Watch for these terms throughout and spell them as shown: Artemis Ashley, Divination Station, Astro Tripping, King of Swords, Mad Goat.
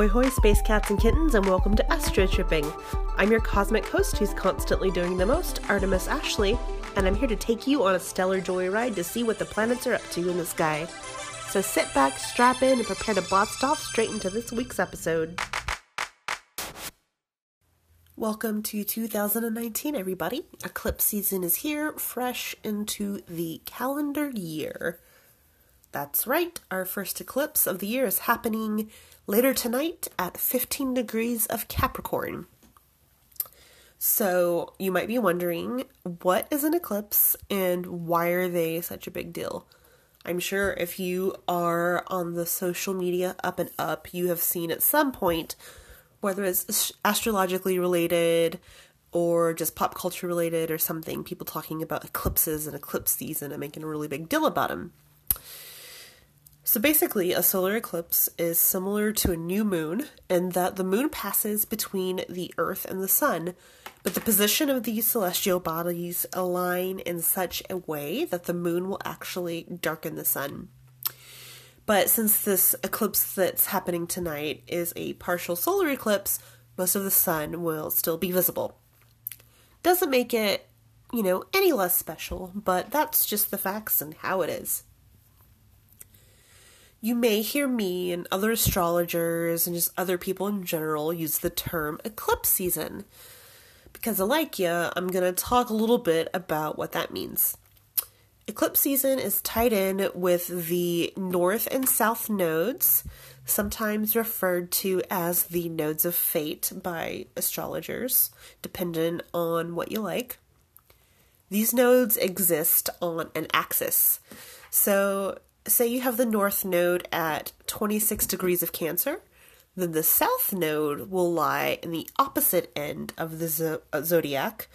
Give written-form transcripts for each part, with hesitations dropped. Ahoy hoy space cats and kittens, and welcome to Astro Tripping. I'm your cosmic host who's constantly doing the most, Artemis Ashley, and I'm here to take you on a stellar joyride to see what the planets are up to in the sky. So sit back, strap in, and prepare to blast off straight into this week's episode. Welcome to 2019, everybody. Eclipse season is here, fresh into the calendar year. That's right, our first eclipse of the year is happening later tonight at 15 degrees of Capricorn. So you might be wondering, what is an eclipse and why are they such a big deal? I'm sure if you are on the social media up and up, you have seen at some point, whether it's astrologically related or just pop culture related or something, people talking about eclipses and eclipse season and making a really big deal about them. So basically, a solar eclipse is similar to a new moon in that the moon passes between the Earth and the Sun, but the position of these celestial bodies align in such a way that the moon will actually darken the Sun. But since this eclipse that's happening tonight is a partial solar eclipse, most of the Sun will still be visible. Doesn't make it, you know, any less special, but that's just the facts and how it is. You may hear me and other astrologers and just other people in general use the term eclipse season, because like ya, I'm going to talk a little bit about what that means. Eclipse season is tied in with the north and south nodes, sometimes referred to as the nodes of fate by astrologers, depending on what you like. These nodes exist on an axis. So say you have the north node at 26 degrees of Cancer, then the south node will lie in the opposite end of the zodiac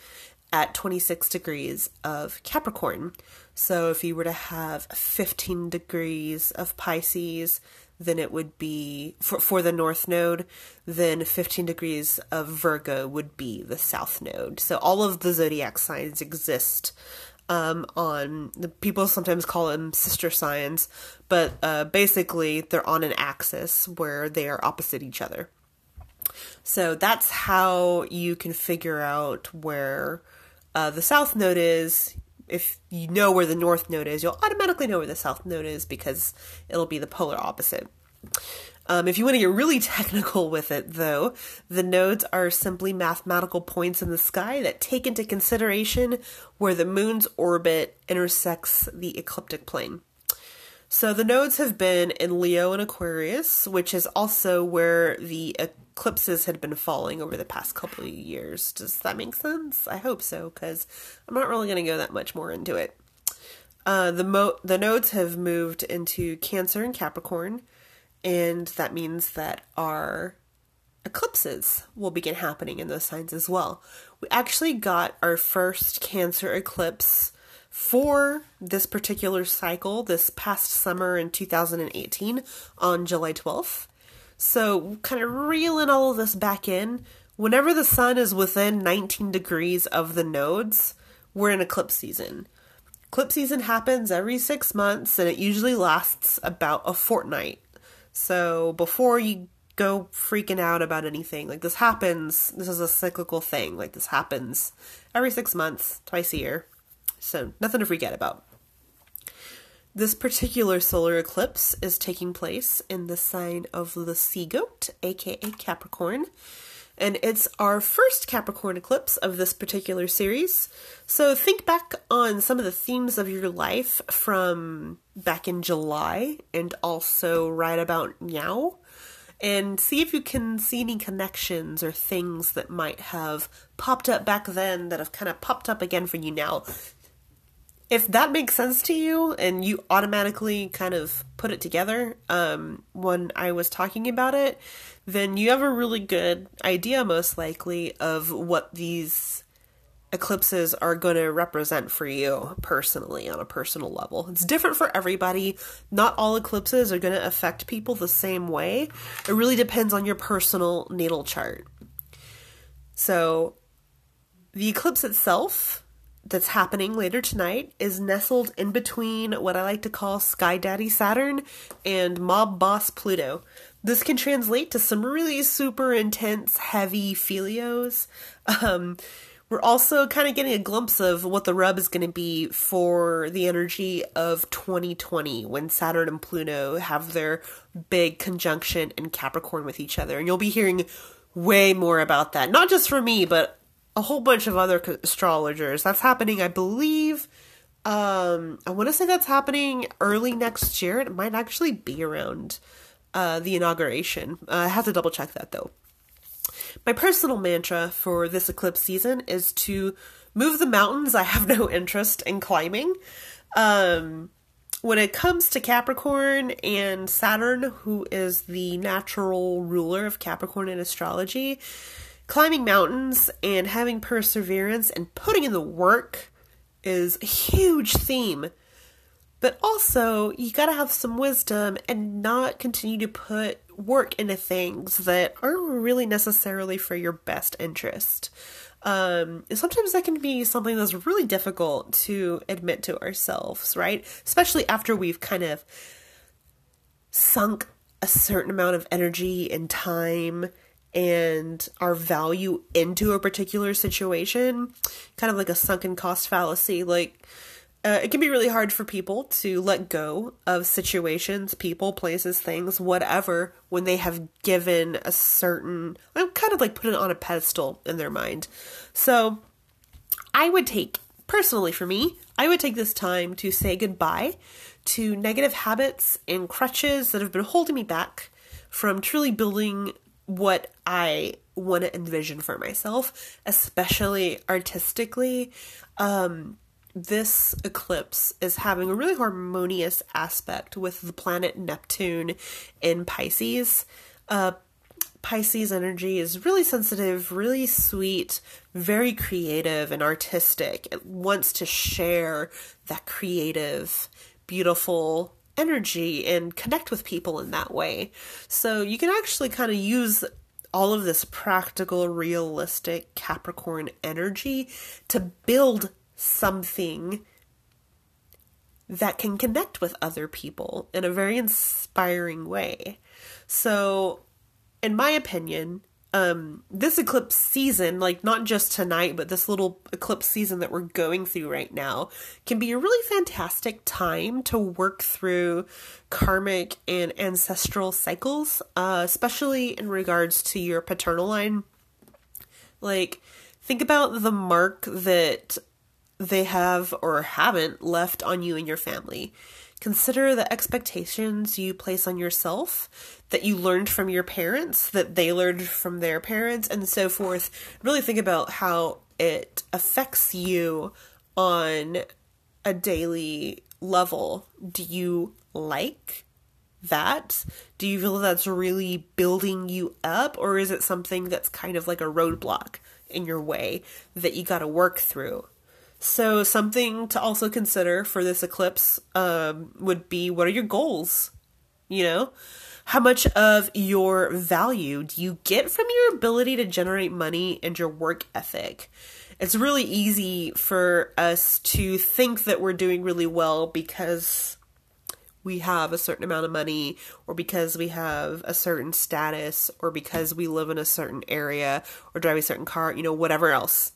at 26 degrees of Capricorn. So if you were to have 15 degrees of Pisces, then it would be, for the north node, then 15 degrees of Virgo would be the south node. So all of the zodiac signs exist on the people sometimes call them sister signs, but basically they're on an axis where they are opposite each other. So that's how you can figure out where the south node is. If you know where the north node is, you'll automatically know where the south node is because it'll be the polar opposite. If you want to get really technical with it, though, the nodes are simply mathematical points in the sky that take into consideration where the moon's orbit intersects the ecliptic plane. So the nodes have been in Leo and Aquarius, which is also where the eclipses had been falling over the past couple of years. Does that make sense? I hope so, because I'm not really going to go that much more into it. The nodes have moved into Cancer and Capricorn, and that means that our eclipses will begin happening in those signs as well. We actually got our first Cancer eclipse for this particular cycle this past summer in 2018 on July 12th. So kind of reeling all of this back in, whenever the sun is within 19 degrees of the nodes, we're in eclipse season. Eclipse season happens every 6 months, and it usually lasts about a fortnight. So before you go freaking out about anything, like this happens, this is a cyclical thing, like this happens every 6 months, twice a year. So nothing to freak out about. This particular solar eclipse is taking place in the sign of the sea goat, aka Capricorn. And it's our first Capricorn eclipse of this particular series. So think back on some of the themes of your life from back in July and also right about now, and see if you can see any connections or things that might have popped up back then that have kind of popped up again for you now. If that makes sense to you and you automatically kind of put it together when I was talking about it, then you have a really good idea, most likely, of what these eclipses are going to represent for you personally on a personal level. It's different for everybody. Not all eclipses are going to affect people the same way. It really depends on your personal natal chart. So the eclipse itself that's happening later tonight is nestled in between what I like to call Sky Daddy Saturn and Mob Boss Pluto. This can translate to some really super intense, heavy filios. We're also kind of getting a glimpse of what the rub is going to be for the energy of 2020 when Saturn and Pluto have their big conjunction in Capricorn with each other. And you'll be hearing way more about that. Not just from me, but a whole bunch of other astrologers. That's happening, I believe. I want to say that's happening early next year. It might actually be around the inauguration. I have to double check that though. My personal mantra for this eclipse season is to move the mountains I have no interest in climbing. When it comes to Capricorn and Saturn, who is the natural ruler of Capricorn in astrology, climbing mountains and having perseverance and putting in the work is a huge theme. But also, you gotta have some wisdom and not continue to put work into things that aren't really necessarily for your best interest. And sometimes that can be something that's really difficult to admit to ourselves, right? Especially after we've kind of sunk a certain amount of energy and time and our value into a particular situation, kind of like a sunken cost fallacy. Like, it can be really hard for people to let go of situations, people, places, things, whatever, when they have given a certain, I'm kind of like put it on a pedestal in their mind. So I would take, personally for me, I would take this time to say goodbye to negative habits and crutches that have been holding me back from truly building what I want to envision for myself, especially artistically. This eclipse is having a really harmonious aspect with the planet Neptune in Pisces. Pisces energy is really sensitive, really sweet, very creative and artistic. It wants to share that creative, beautiful energy and connect with people in that way. So you can actually kind of use all of this practical, realistic Capricorn energy to build something that can connect with other people in a very inspiring way. So in my opinion, this eclipse season, like not just tonight, but this little eclipse season that we're going through right now can be a really fantastic time to work through karmic and ancestral cycles, especially in regards to your paternal line. Like, think about the mark that they have or haven't left on you and your family. Consider the expectations you place on yourself that you learned from your parents, that they learned from their parents, and so forth. Really think about how it affects you on a daily level. Do you like that? Do you feel that's really building you up, or is it something that's kind of like a roadblock in your way that you got to work through? So something to also consider for this eclipse would be, what are your goals? You know, how much of your value do you get from your ability to generate money and your work ethic? It's really easy for us to think that we're doing really well because we have a certain amount of money, or because we have a certain status, or because we live in a certain area or drive a certain car, you know, whatever else.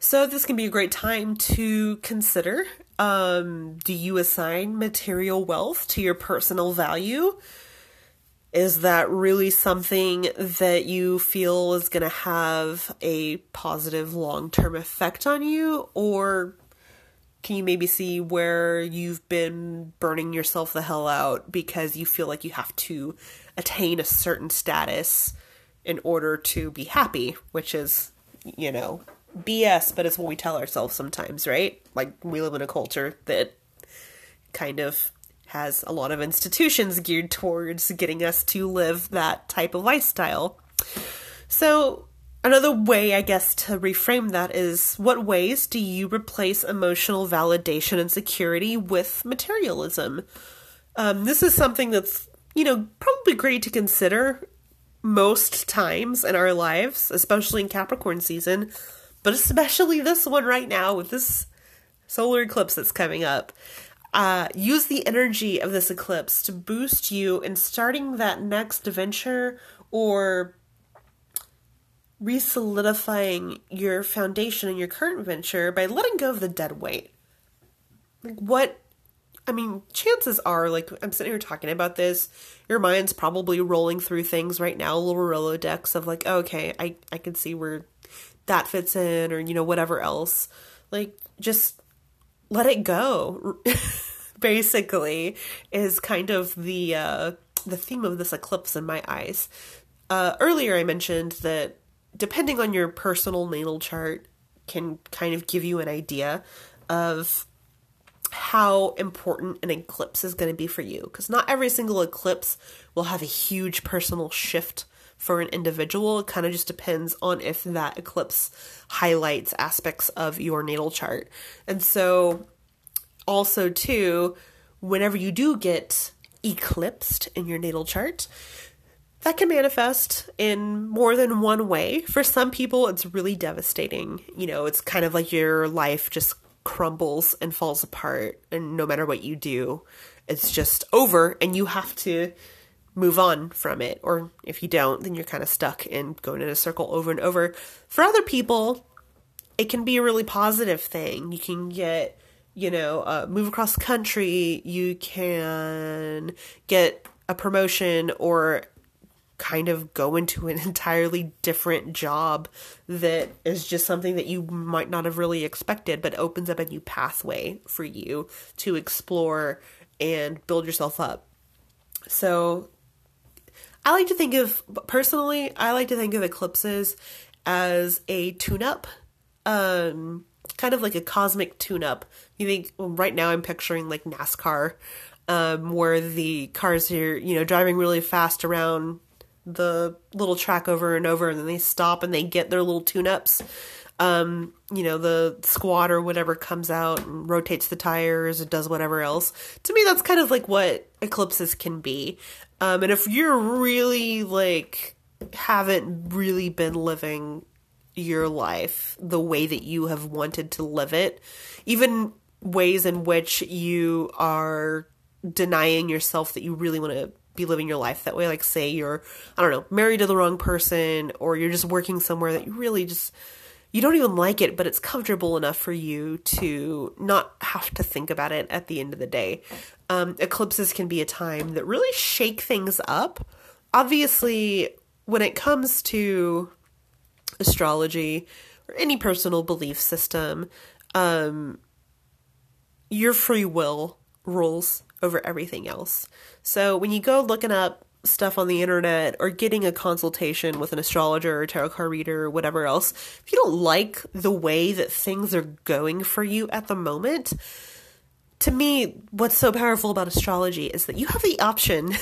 So this can be a great time to consider, do you assign material wealth to your personal value? Is that really something that you feel is going to have a positive long-term effect on you? Or can you maybe see where you've been burning yourself the hell out because you feel like you have to attain a certain status in order to be happy, which is, you know, BS, but it's what we tell ourselves sometimes, right? Like, we live in a culture that kind of has a lot of institutions geared towards getting us to live that type of lifestyle. So another way, I guess, to reframe that is, what ways do you replace emotional validation and security with materialism? This is something that's, you know, probably great to consider most times in our lives, especially in Capricorn season. but especially this one right now with this solar eclipse that's coming up. Use the energy of this eclipse to boost you in starting that next venture or re-solidifying your foundation in your current venture by letting go of the dead weight. Like, what, I mean, chances are, like, I'm sitting here talking about this, your mind's probably rolling through things right now, little Rolodex of like, oh, okay, I can see where that fits in, or, you know, whatever else. Like, just let it go, basically, is kind of the theme of this eclipse in my eyes. Earlier I mentioned that depending on your personal natal chart can kind of give you an idea of how important an eclipse is going to be for you, because not every single eclipse will have a huge personal shift for an individual. It kind of just depends on if that eclipse highlights aspects of your natal chart. And so also too, whenever you do get eclipsed in your natal chart, that can manifest in more than one way. For some people, it's really devastating. You know, it's kind of like your life just crumbles and falls apart, and no matter what you do, it's just over and you have to move on from it. Or if you don't, then you're kind of stuck and going in a circle over and over. For other people, it can be a really positive thing. You can get, you know, move across the country. You can get a promotion or kind of go into an entirely different job that is just something that you might not have really expected, but opens up a new pathway for you to explore and build yourself up. So I like to think of, personally, I like to think of eclipses as a tune-up, kind of like a cosmic tune-up. You think, well, right now I'm picturing like NASCAR, where the cars are, you know, driving really fast around the little track over and over, and then they stop and they get their little tune-ups. You know, the squad or whatever comes out and rotates the tires and does whatever else. To me, that's kind of like what eclipses can be. And if you're really like, haven't really been living your life the way that you have wanted to live it, even ways in which you are denying yourself that you really want to be living your life that way, like say you're, I don't know, married to the wrong person, or you're just working somewhere that you really just, you don't even like it, but it's comfortable enough for you to not have to think about it at the end of the day. Eclipses can be a time that really shake things up. Obviously, when it comes to astrology or any personal belief system, your free will rules over everything else. So when you go looking up stuff on the internet or getting a consultation with an astrologer or tarot card reader or whatever else, if you don't like the way that things are going for you at the moment, to me, what's so powerful about astrology is that you have the option,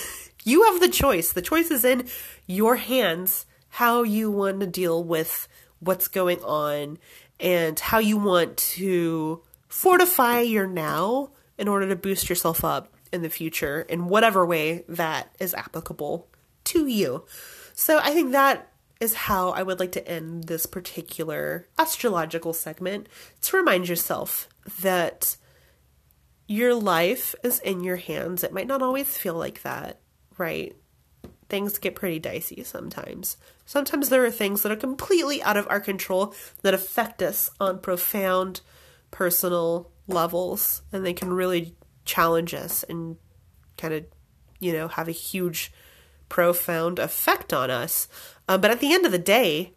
you have the choice. The choice is in your hands, how you want to deal with what's going on and how you want to fortify your now in order to boost yourself up in the future in whatever way that is applicable to you. So I think that is how I would like to end this particular astrological segment, to remind yourself that your life is in your hands. It might not always feel like that, right? Things get pretty dicey sometimes. Sometimes there are things that are completely out of our control that affect us on profound personal levels, and they can really challenge us and kind of, you know, have a huge, profound effect on us. But at the end of the day,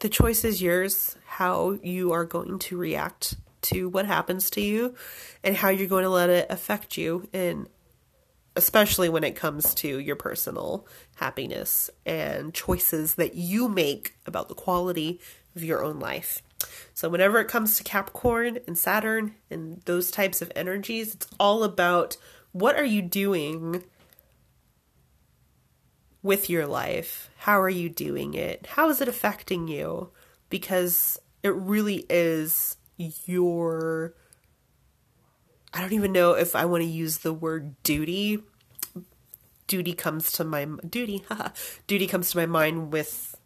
the choice is yours, how you are going to react to what happens to you and how you're going to let it affect you, and especially when it comes to your personal happiness and choices that you make about the quality of your own life. So whenever it comes to Capricorn and Saturn and those types of energies, it's all about what are you doing with your life? How are you doing it? How is it affecting you? Because it really is your, I don't even know if I want to use the word duty. Duty comes to my mind with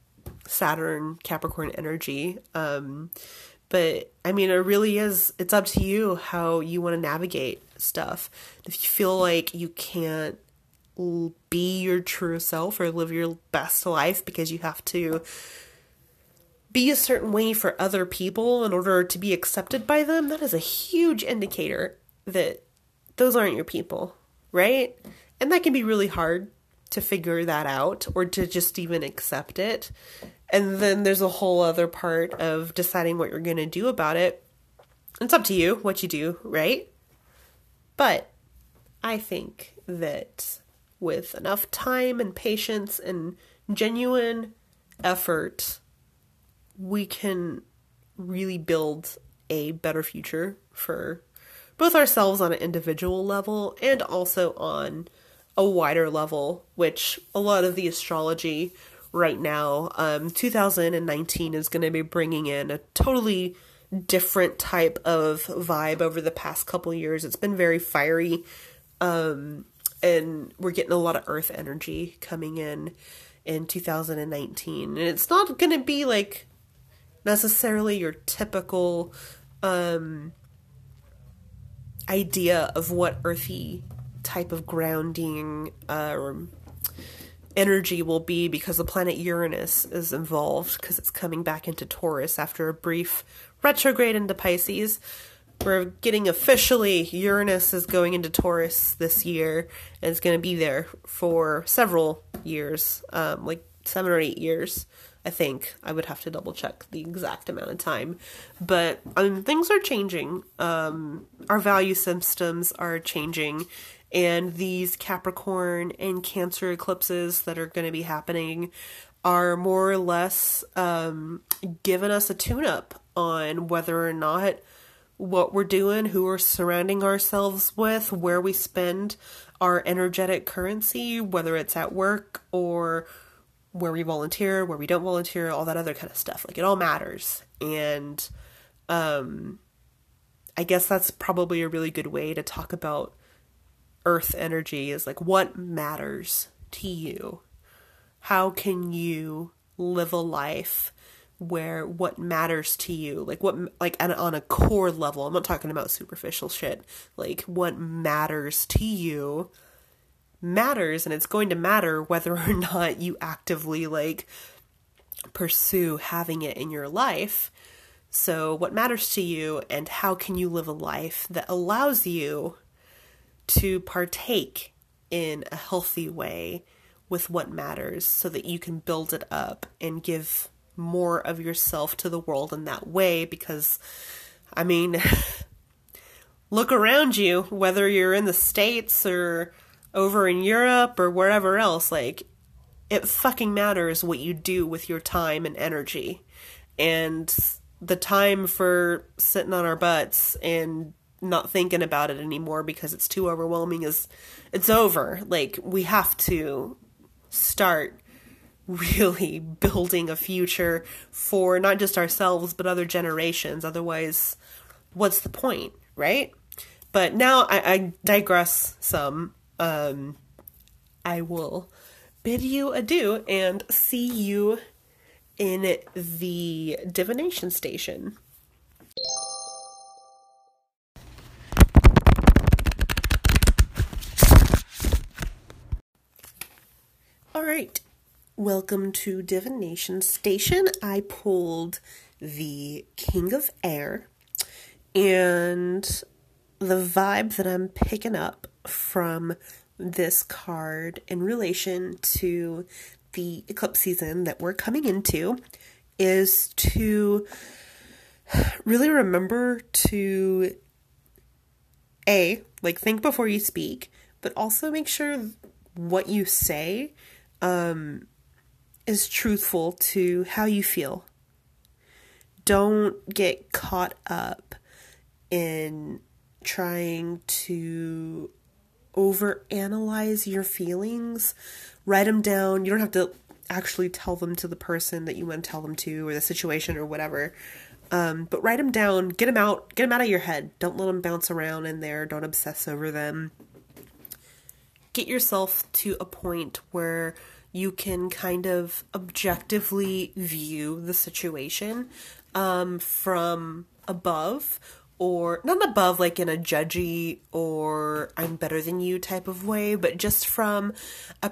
Saturn, Capricorn energy. But I mean, it really is, it's up to you how you want to navigate stuff. If you feel like you can't be your true self or live your best life because you have to be a certain way for other people in order to be accepted by them, that is a huge indicator that those aren't your people, right? And that can be really hard to figure that out or to just even accept it. And then there's a whole other part of deciding what you're going to do about it. It's up to you what you do, right? But I think that with enough time and patience and genuine effort, we can really build a better future for both ourselves on an individual level and also on a wider level, which a lot of the astrology right now, 2019 is going to be bringing in a totally different type of vibe over the past couple of years. It's been very fiery, and we're getting a lot of earth energy coming in 2019. And it's not going to be like necessarily your typical idea of what earthy type of grounding energy will be, because the planet Uranus is involved because it's coming back into Taurus after a brief retrograde into Pisces. We're getting officially Uranus is going into Taurus this year, and it's going to be there for several years, like 7 or 8 years, I think. I would have to double check the exact amount of time, but things are changing. Our value systems are changing. And these Capricorn and Cancer eclipses that are going to be happening are more or less giving us a tune-up on whether or not what we're doing, who we're surrounding ourselves with, where we spend our energetic currency, whether it's at work or where we volunteer, where we don't volunteer, all that other kind of stuff. Like, it all matters. And I guess that's probably a really good way to talk about earth energy, is like, what matters to you? How can you live a life where what matters to you, like what, like on a core level? I'm not talking about superficial shit. Like, what matters to you matters, and it's going to matter whether or not you actively like pursue having it in your life. So what matters to you, and how can you live a life that allows you to partake in a healthy way with what matters, so that you can build it up and give more of yourself to the world in that way? Because, I mean, look around you, whether you're in the States or over in Europe or wherever else, like, it fucking matters what you do with your time and energy. And the time for sitting on our butts and not thinking about it anymore because it's too overwhelming is, it's over. Like, we have to start really building a future for not just ourselves, but other generations. Otherwise, what's the point, right? But now I digress some. I will bid you adieu and see you in the Divination Station. Alright, welcome to Divination Station. I pulled the King of Air, and the vibe that I'm picking up from this card in relation to the eclipse season that we're coming into is to really remember to, A, like, think before you speak, but also make sure what you say is truthful to how you feel. Don't get caught up in trying to overanalyze your feelings. Write them down. You don't have to actually tell them to the person that you want to tell them to, or the situation or whatever. But write them down. Get them out. Get them out of your head. Don't let them bounce around in there. Don't obsess over them. Get yourself to a point where you can kind of objectively view the situation from above, or not above like in a judgy or I'm better than you type of way, but just from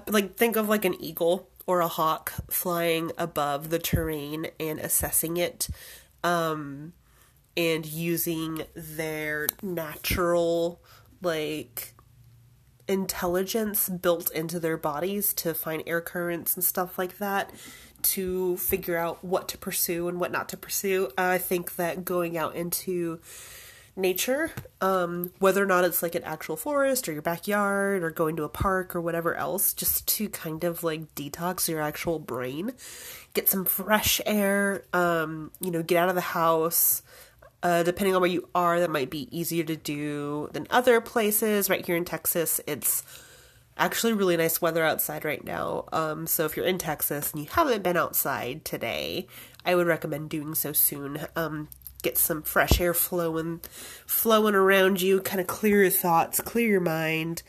like think of like an eagle or a hawk flying above the terrain and assessing it and using their natural like intelligence built into their bodies to find air currents and stuff like that to figure out what to pursue and what not to pursue. I think that going out into nature, whether or not it's like an actual forest or your backyard or going to a park or whatever else, just to kind of like detox your actual brain, get some fresh air, you know, get out of the house. Depending on where you are, that might be easier to do than other places. Right here in Texas, it's actually really nice weather outside right now. So if you're in Texas and you haven't been outside today, I would recommend doing so soon. Get some fresh air flowing around you, kind of clear your thoughts, clear your mind.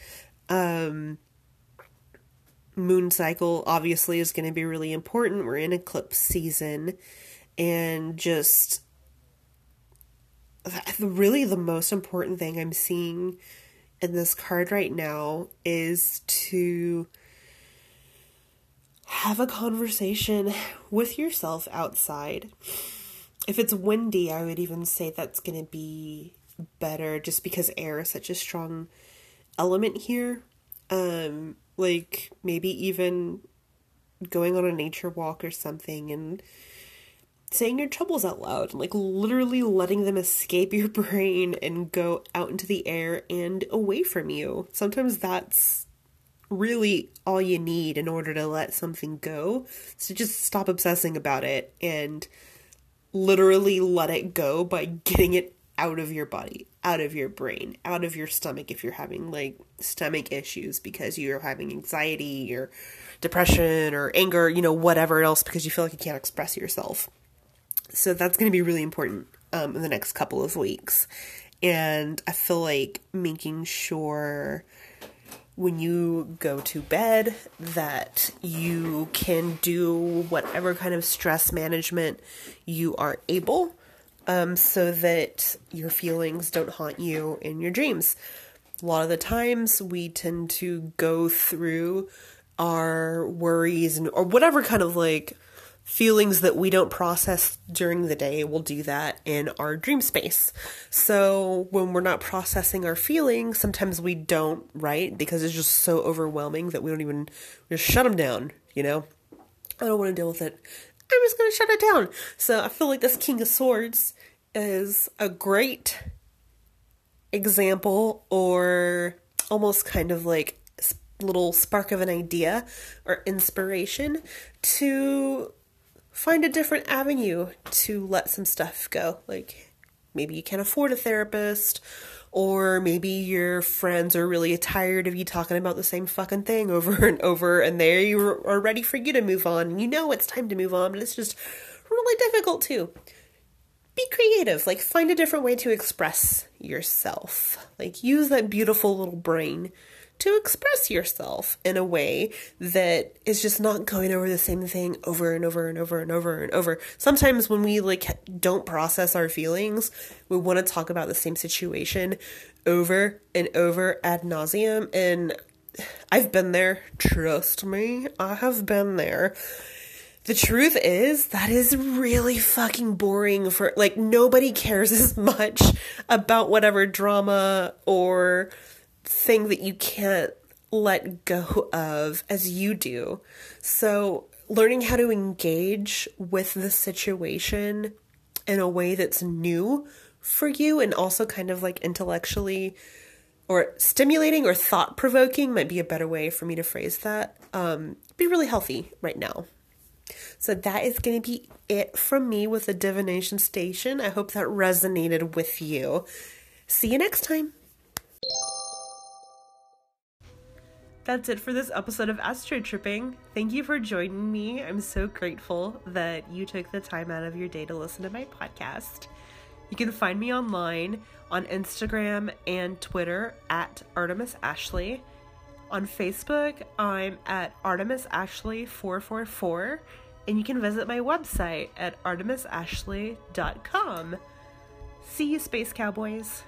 Moon cycle obviously is going to be really important. We're in eclipse season, and just really the most important thing I'm seeing in this card right now is to have a conversation with yourself outside. If it's windy, I would even say that's going to be better just because air is such a strong element here. Like maybe even going on a nature walk or something and saying your troubles out loud, and like literally letting them escape your brain and go out into the air and away from you. Sometimes that's really all you need in order to let something go. So just stop obsessing about it and literally let it go by getting it out of your body, out of your brain, out of your stomach if you're having like stomach issues because you're having anxiety or depression or anger, you know, whatever else, because you feel like you can't express yourself. So that's going to be really important in the next couple of weeks. And I feel like making sure when you go to bed that you can do whatever kind of stress management you are able, so that your feelings don't haunt you in your dreams. A lot of the times we tend to go through our worries and or whatever kind of like feelings that we don't process during the day, will do that in our dream space. So when we're not processing our feelings, sometimes we don't, right? Because it's just so overwhelming that we just shut them down, you know? I don't want to deal with it. I'm just going to shut it down. So I feel like this King of Swords is a great example, or almost kind of like little spark of an idea or inspiration to find a different avenue to let some stuff go. Like maybe you can't afford a therapist, or maybe your friends are really tired of you talking about the same fucking thing over and over, and they are ready for you to move on. You know it's time to move on, but it's just really difficult to. Be creative. Like find a different way to express yourself. Like use that beautiful little brain to express yourself in a way that is just not going over the same thing over and over and over and over and over. Sometimes when we like don't process our feelings, we want to talk about the same situation over and over ad nauseum. And I've been there. Trust me, I have been there. The truth is that is really fucking boring for like nobody cares as much about whatever drama or thing that you can't let go of as you do. So learning how to engage with the situation in a way that's new for you and also kind of like intellectually or stimulating or thought-provoking might be a better way for me to phrase that. Be really healthy right now. So that is going to be it from me with the Divination Station. I hope that resonated with you. See you next time. That's it for this episode of Astro Tripping. Thank you for joining me. I'm so grateful that you took the time out of your day to listen to my podcast. You can find me online on Instagram and Twitter at Artemis Ashley. On Facebook, I'm at Artemis Ashley 444, and you can visit my website at artemisashley.com. See you, Space Cowboys!